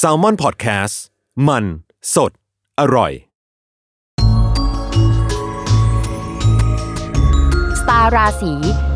Salmon Podcast มันสดอร่อย สตาร์ราศี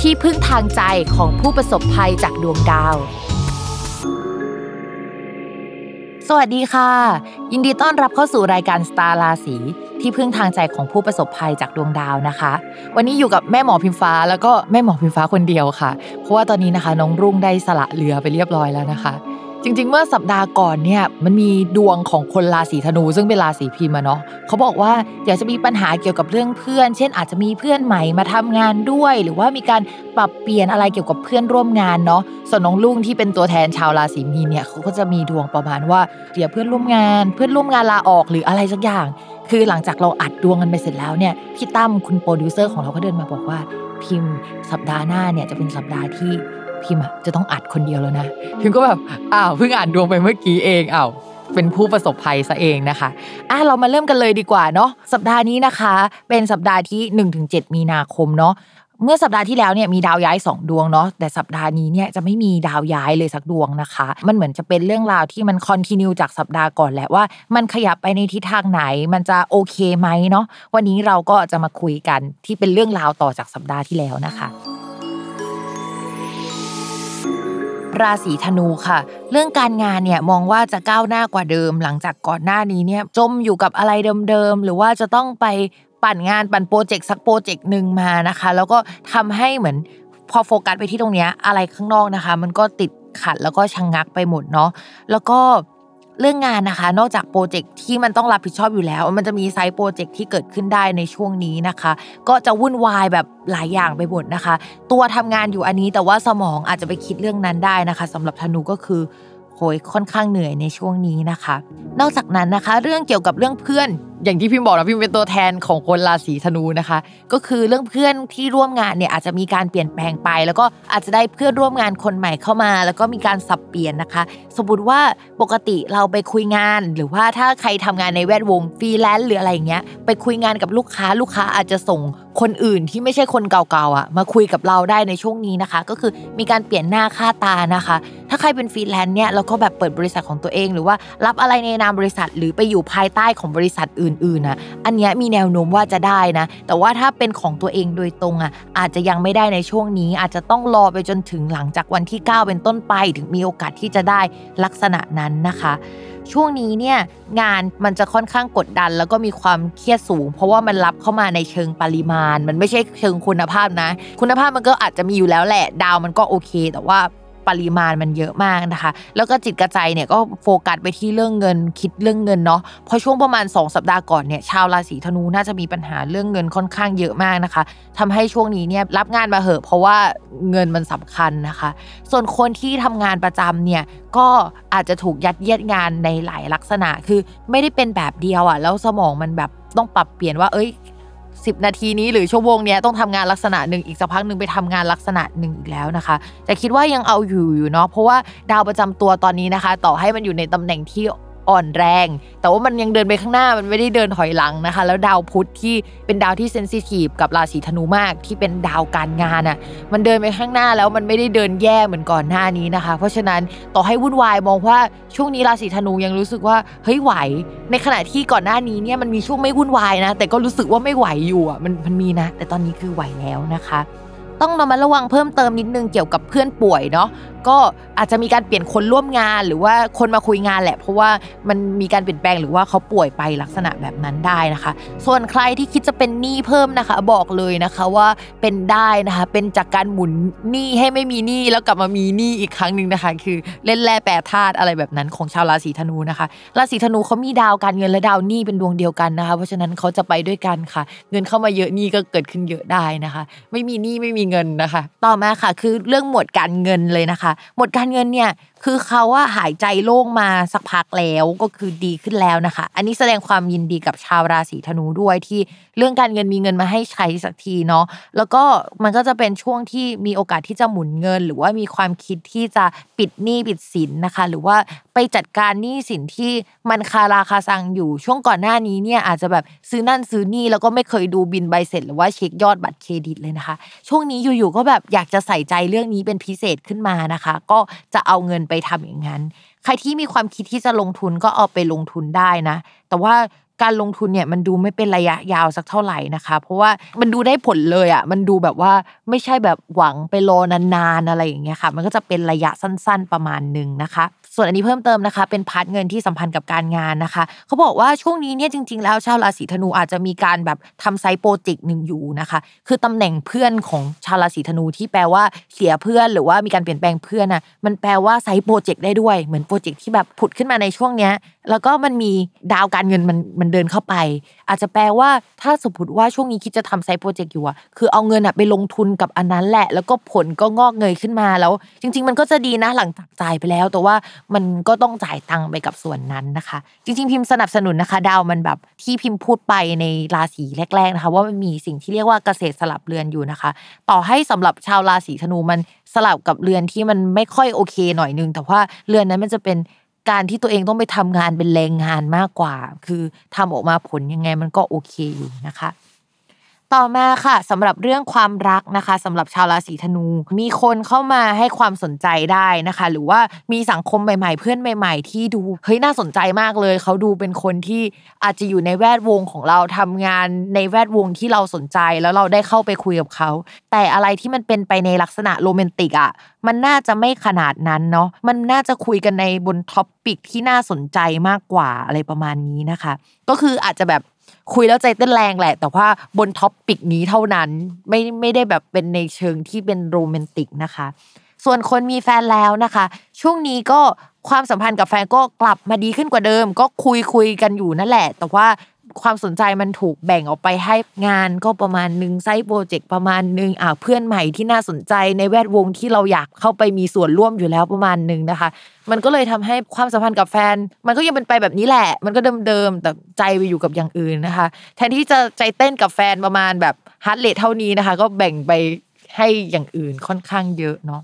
ที่พึ่งทางใจของผู้ประสบภัยจากดวงดาวสวัสดีค่ะยินดีต้อนรับเข้าสู่รายการสตาร์ราศีที่พึ่งทางใจของผู้ประสบภัยจากดวงดาวนะคะวันนี้อยู่กับแม่หมอพิมฟ้าแล้วก็แม่หมอพิมฟ้าคนเดียวค่ะเพราะว่าตอนนี้นะคะน้องรุ่งได้สละเรือไปเรียบร้อยแล้วนะคะจริงๆเมื่อสัปดาห์ก่อนเนี่ยมันมีดวงของคนราศีธนูซึ่งเป็นราศีพิมพ์เนาะเขาบอกว่าเดี๋ยวจะมีปัญหาเกี่ยวกับเรื่องเพื่อนเช่นอาจจะมีเพื่อนใหม่มาทำงานด้วยหรือว่ามีการปรับเปลี่ยนอะไรเกี่ยวกับเพื่อนร่วมงานเนาะส่วนน้องลุงที่เป็นตัวแทนชาวราศีมีนเนี่ยเขาก็จะมีดวงประมาณว่าเดี๋ยวเพื่อนร่วมงานลาออกหรืออะไรสักอย่างคือหลังจากเราอัดดวงกันไปเสร็จแล้วเนี่ยพี่ตั้มคุณโปรดิวเซอร์ของเราก็เดินมาบอกว่าพิมพ์สัปดาห์หน้าเนี่ยจะเป็นสัปดาห์ที่พิมพ์จะต้องอัดคนเดียวแล้วนะพิมพ์ก็แบบอ้าวเพิ่งอ่านดวงไปเมื่อกี้เองอ้าวเป็นผู้ประสบภัยซะเองนะคะเรามาเริ่มกันเลยดีกว่าเนาะสัปดาห์นี้นะคะเป็นสัปดาห์ที่ 1-7 มีนาคมเนาะเมื่อสัปดาห์ที่แล้วเนี่ยมีดาวย้าย2ดวงเนาะแต่สัปดาห์นี้เนี่ยจะไม่มีดาวย้ายเลยสักดวงนะคะมันเหมือนจะเป็นเรื่องราวที่มันคอนทินิวจากสัปดาห์ก่อนแหละว่ามันขยับไปในทิศทางไหนมันจะโอเคไหมเนาะวันนี้เราก็จะมาคุยกันที่เป็นเรื่องราวต่อจากสัปดาห์ที่แล้วนะคะราศีธนูค่ะเรื่องการงานเนี่ยมองว่าจะก้าวหน้ากว่าเดิมหลังจากก่อนหน้านี้เนี่ยจมอยู่กับอะไรเดิมๆหรือว่าจะต้องไปปั่นโปรเจกต์สักโปรเจกต์นึงมานะคะแล้วก็ทำให้เหมือนพอโฟกัสไปที่ตรงเนี้ยอะไรข้างนอกนะคะมันก็ติดขัดแล้วก็ชะงักไปหมดเนาะแล้วก็เรื่องงานนะคะนอกจากโปรเจกต์ที่มันต้องรับผิดชอบอยู่แล้วมันจะมีไซด์โปรเจกต์ที่เกิดขึ้นได้ในช่วงนี้นะคะก็จะวุ่นวายแบบหลายอย่างไปหมดนะคะตัวทำงานอยู่อันนี้แต่ว่าสมองอาจจะไปคิดเรื่องนั้นได้นะคะสำหรับธนูก็คือโหยค่อนข้างเหนื่อยในช่วงนี้นะคะนอกจากนั้นนะคะเรื่องเกี่ยวกับเรื่องเพื่อนอย่างที่พิมพ์บอกนะพิมพ์เป็นตัวแทนของคนราศีธนูนะคะก็คือเรื่องเพื่อนที่ร่วมงานเนี่ยอาจจะมีการเปลี่ยนแปลงไปแล้วก็อาจจะได้เพื่อนร่วมงานคนใหม่เข้ามาแล้วก็มีการสับเปลี่ยนนะคะสมมุติว่าปกติเราไปคุยงานหรือว่าถ้าใครทำงานในแวดวงฟรีแลนซ์หรืออะไรอย่างเงี้ยไปคุยงานกับลูกค้าอาจจะส่งคนอื่นที่ไม่ใช่คนเก่าๆอ่ะมาคุยกับเราได้ในช่วงนี้นะคะก็คือมีการเปลี่ยนหน้าค่าตานะคะถ้าใครเป็นฟรีแลนซ์เนี่ยเราก็แบบเปิดบริษัทของตัวเองหรือว่ารับอะไรในนามบริษัทหรือไปอยู่ภายใต้ของบริษัทอื่นๆนะอันเนี้ยมีแนวโน้มว่าจะได้นะแต่ว่าถ้าเป็นของตัวเองโดยตรงอ่ะอาจจะยังไม่ได้ในช่วงนี้อาจจะต้องรอไปจนถึงหลังจากวันที่9เป็นต้นไปถึงมีโอกาสที่จะได้ลักษณะนั้นนะคะช่วงนี้เนี่ยงานมันจะค่อนข้างกดดันแล้วก็มีความเครียดสูงเพราะว่ามันรับเข้ามาในเชิงปริมาณมันไม่ใช่เชิงคุณภาพนะคุณภาพมันก็อาจจะมีอยู่แล้วแหละดาวมันก็โอเคแต่ว่าปริมาณมันเยอะมากนะคะแล้วก็จิตกระใจเนี่ยก็โฟกัสไปที่เรื่องเงินคิดเรื่องเงินเนาะพอช่วงประมาณ2สัปดาห์ก่อนเนี่ยชาวราศีธนูน่าจะมีปัญหาเรื่องเงินค่อนข้างเยอะมากนะคะทำให้ช่วงนี้เนี่ยรับงานมาเหอะเพราะว่าเงินมันสำคัญนะคะส่วนคนที่ทำงานประจำเนี่ยก็อาจจะถูกยัดเยียดงานในหลายลักษณะคือไม่ได้เป็นแบบเดียวอ่ะแล้วสมองมันแบบต้องปรับเปลี่ยนว่า10นาทีนี้หรือชั่วโมงเนี้ยต้องทำงานลักษณะหนึ่งอีกสักพักหนึ่งไปทำงานลักษณะหนึ่งอีกแล้วนะคะแต่คิดว่ายังเอาอยู่เนาะเพราะว่าดาวประจำตัวตอนนี้นะคะต่อให้มันอยู่ในตำแหน่งที่อ่อนแรงแต่ว่ามันยังเดินไปข้างหน้ามันไม่ได้เดินถอยหลังนะคะแล้วดาวพุธที่เป็นดาวที่เซนซิทีฟกับราศีธนูมากที่เป็นดาวการงานน่ะมันเดินไปข้างหน้าแล้วมันไม่ได้เดินแย่เหมือนก่อนหน้านี้นะคะเพราะฉะนั้นต่อให้วุ่นวายมองว่าช่วงนี้ราศีธนูยังรู้สึกว่าเฮ้ยไหวในขณะที่ก่อนหน้านี้เนี่ยมันมีช่วงไม่วุ่นวายนะแต่ก็รู้สึกว่าไม่ไหวอยู่อ่ะมันมีนะแต่ตอนนี้คือไหวแล้วนะคะต้องระมัดระวังเพิ่มเติมนิดนึงเกี่ยวกับเพื่อนป่วยเนาะก็อาจจะมีการเปลี่ยนคนร่วมงานหรือว่าคนมาคุยงานแหละเพราะว่ามันมีการเปลี่ยนแปลงหรือว่าเขาป่วยไปลักษณะแบบนั้นได้นะคะส่วนใครที่คิดจะเป็นหนี้เพิ่มนะคะบอกเลยนะคะว่าเป็นได้นะคะเป็นจากการหมุนหนี้ให้ไม่มีหนี้แล้วกลับมามีหนี้อีกครั้งนึงนะคะคือเล่นแร่แปรธาตุอะไรแบบนั้นของชาวราศีธนูนะคะราศีธนูเขามีดาวการเงินและดาวหนี้เป็นดวงเดียวกันนะคะเพราะฉะนั้นเขาจะไปด้วยกันค่ะเงินเข้ามาเยอะหนี้ก็เกิดขึ้นเยอะได้นะคะไม่มีหนี้ไม่มีเงินนะคะต่อมาค่ะคือเรื่องหมวดการเงินเลยนะคะหมวดการเงินเนี่ย คือเขาว่าหายใจโล่งมาสักพักแล้วก็คือดีขึ้นแล้วนะคะอันนี้แสดงความยินดีกับชาวราศีธนูด้วยที่เรื่องการเงินมีเงินมาให้ใช้สักทีเนาะแล้วก็มันก็จะเป็นช่วงที่มีโอกาสที่จะหมุนเงินหรือว่ามีความคิดที่จะปิดหนี้ปิดสินนะคะหรือว่าไปจัดการหนี้สินที่มันคาราคาซังอยู่ช่วงก่อนหน้านี้เนี่ยอาจจะแบบซื้อนั่นซื้อนี่แล้วก็ไม่เคยดูบินใบเสร็จหรือว่าเช็คยอดบัตรเครดิตเลยนะคะช่วงนี้อยู่ๆก็แบบอยากจะใส่ใจเรื่องนี้เป็นพิเศษขึ้นมานะคะก็จะเอาเงินไปทำอย่างนั้นใครที่มีความคิดที่จะลงทุนก็เอาไปลงทุนได้นะแต่ว่าการลงทุนเนี่ยมันดูไม่เป็นระยะยาวสักเท่าไหร่นะคะเพราะว่ามันดูได้ผลเลยอ่ะมันดูแบบว่าไม่ใช่แบบหวังไปรอนานๆอะไรอย่างเงี้ยค่ะมันก็จะเป็นระยะสั้นๆประมาณนึงนะคะส่วนอันนี้เพิ่มเติมนะคะเป็นพาร์ทเงินที่สัมพันธ์กับการงานนะคะเขาบอกว่าช่วงนี้เนี่ยจริงๆแล้วชาวราศีธนูอาจจะมีการแบบทำไซต์โปรเจกต์หนึ่งอยู่นะคะคือตำแหน่งเพื่อนของชาวราศีธนูที่แปลว่าเสียเพื่อนหรือว่ามีการเปลี่ยนแปลงเพื่อนน่ะมันแปลว่าไซต์โปรเจกต์ได้ด้วยเหมือนโปรเจกต์ที่แบบผุดขึ้นมาในช่วงเนี้ยแล้วก็มันมีดาวการเงินมันเดินเข้าไปอาจจะแปลว่าถ้าสมมติว่าช่วงนี้คิดจะทำไซต์โปรเจกต์อยู่อ่ะคือเอาเงินอ่ะไปลงทุนกับอันนั้นแหละแล้วก็ผลก็งอกเงยขึ้นมาแล้วจริงๆมันก็จะดีนะหลังจากจ่ายไปแล้วแต่ว่ามันก็ต้องจ่ายตังค์ไปกับส่วนนั้นนะคะจริงๆพิมพ์สนับสนุนนะคะดาวมันแบบที่พิมพ์พูดไปในราศีแรกๆนะคะว่ามันมีสิ่งที่เรียกว่าเกษตรสลับเรือนอยู่นะคะต่อให้สำหรับชาวราศีธนูมันสลับกับเรือนที่มันไม่ค่อยโอเคหน่อยนึงแต่ว่าเรือนนั้นมันจะเป็นการที่ตัวเองต้องไปทำงานเป็นแรงงานมากกว่าคือทำออกมาผลยังไงมันก็โอเคอยู่นะคะต่อมาค่ะสำหรับเรื่องความรักนะคะสำหรับชาวราศีธนูมีคนเข้ามาให้ความสนใจได้นะคะหรือว่ามีสังคมใหม่ๆเพื่อนใหม่ๆที่ดูเฮ้ยน่าสนใจมากเลยเขาดูเป็นคนที่อาจจะอยู่ในแวดวงของเราทำงานในแวดวงที่เราสนใจแล้วเราได้เข้าไปคุยกับเขาแต่อะไรที่มันเป็นไปในลักษณะโรแมนติกอ่ะมันน่าจะไม่ขนาดนั้นเนาะมันน่าจะคุยกันในบนท็อปปิกที่น่าสนใจมากกว่าอะไรประมาณนี้นะคะก็คืออาจจะแบบคุยแล้วใจเต้นแรงแหละแต่ว่าบนท็อปปิกนี้เท่านั้นไม่ได้แบบเป็นในเชิงที่เป็นโรแมนติกนะคะส่วนคนมีแฟนแล้วนะคะช่วงนี้ก็ความสัมพันธ์กับแฟนก็กลับมาดีขึ้นกว่าเดิมก็คุยกันอยู่นั่นแหละแต่ว่าความสนใจมันถูกแบ่งออกไปให้งานก็ประมาณนึงไซต์โปรเจกต์ประมาณนึงเพื่อนใหม่ที่น่าสนใจในแวดวงที่เราอยากเข้าไปมีส่วนร่วมอยู่แล้วประมาณนึงนะคะมันก็เลยทำให้ความสัมพันธ์กับแฟนมันก็ยังเป็นไปแบบนี้แหละมันก็เดิมๆแต่ใจไปอยู่กับอย่างอื่นนะคะแทนที่จะใจเต้นกับแฟนประมาณแบบฮาร์ทเรทเท่านี้นะคะก็แบ่งไปให้อย่างอื่นค่อนข้างเยอะเนาะ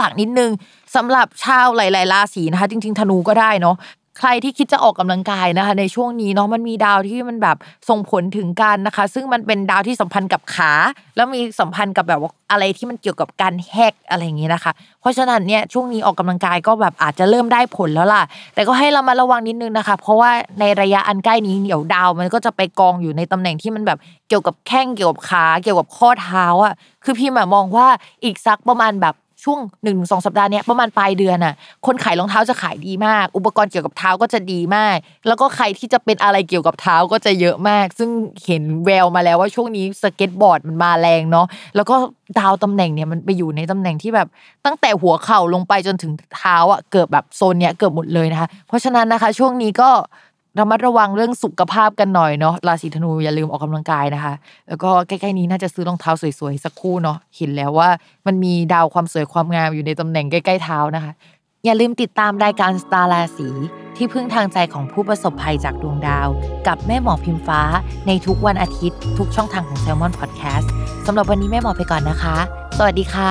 ฝากนิดนึงสำหรับชาวหลายๆราศีนะคะจริงๆธนูก็ได้เนาะใครที่คิดจะออกกำลังกายนะคะในช่วงนี้เนาะมันมีดาวที่มันแบบส่งผลถึงกันนะคะซึ่งมันเป็นดาวที่สัมพันธ์กับขาแล้วมีสัมพันธ์กับแบบอะไรที่มันเกี่ยวกับการแฮกอะไรอย่างเงี้ยนะคะเพราะฉะนั้นเนี่ยช่วงนี้ออกกำลังกายก็แบบอาจจะเริ่มได้ผลแล้วล่ะแต่ก็ให้เรามาระวังนิดนึงนะคะเพราะว่าในระยะอันใกล้นี้เดี๋ยวดาวมันก็จะไปกองอยู่ในตำแหน่งที่มันแบบเกี่ยวกับแข้งเกี่ยวกับขาเกี่ยวกับข้อเท้าอ่ะคือพี่มองว่าอีกสักประมาณแบบช่วง 1-2 สัปดาห์เนี้ยประมาณปลายเดือนน่ะคนขายรองเท้าจะขายดีมากอุปกรณ์เกี่ยวกับเท้าก็จะดีมากแล้วก็ใครที่จะเป็นอะไรเกี่ยวกับเท้าก็จะเยอะมากซึ่งเห็นแววมาแล้วว่าช่วงนี้สเก็ตบอร์ดมันมาแรงเนาะแล้วก็ดาวตำแหน่งเนี่ยมันไปอยู่ในตำแหน่งที่แบบตั้งแต่หัวเข่าลงไปจนถึงเท้าอ่ะเกือบแบบโซนเนี้ยเกือบหมดเลยนะคะเพราะฉะนั้นนะคะช่วงนี้ก็ระมัดระวังเรื่องสุขภาพกันหน่อยเนาะราศีธนูอย่าลืมออกกำลังกายนะคะแล้วก็ใกล้ๆนี้น่าจะซื้อรองเท้าสวยๆสักคู่เนาะเห็นแล้วว่ามันมีดาวความสวยความงามอยู่ในตำแหน่งใกล้ๆเท้านะคะอย่าลืมติดตามรายการสตาร์ราศีที่พึ่งทางใจของผู้ประสบภัยจากดวงดาวกับแม่หมอพิมฟ้าในทุกวันอาทิตย์ทุกช่องทางของ Salmon Podcast สำหรับวันนี้แม่หมอไปก่อนนะคะสวัสดีค่ะ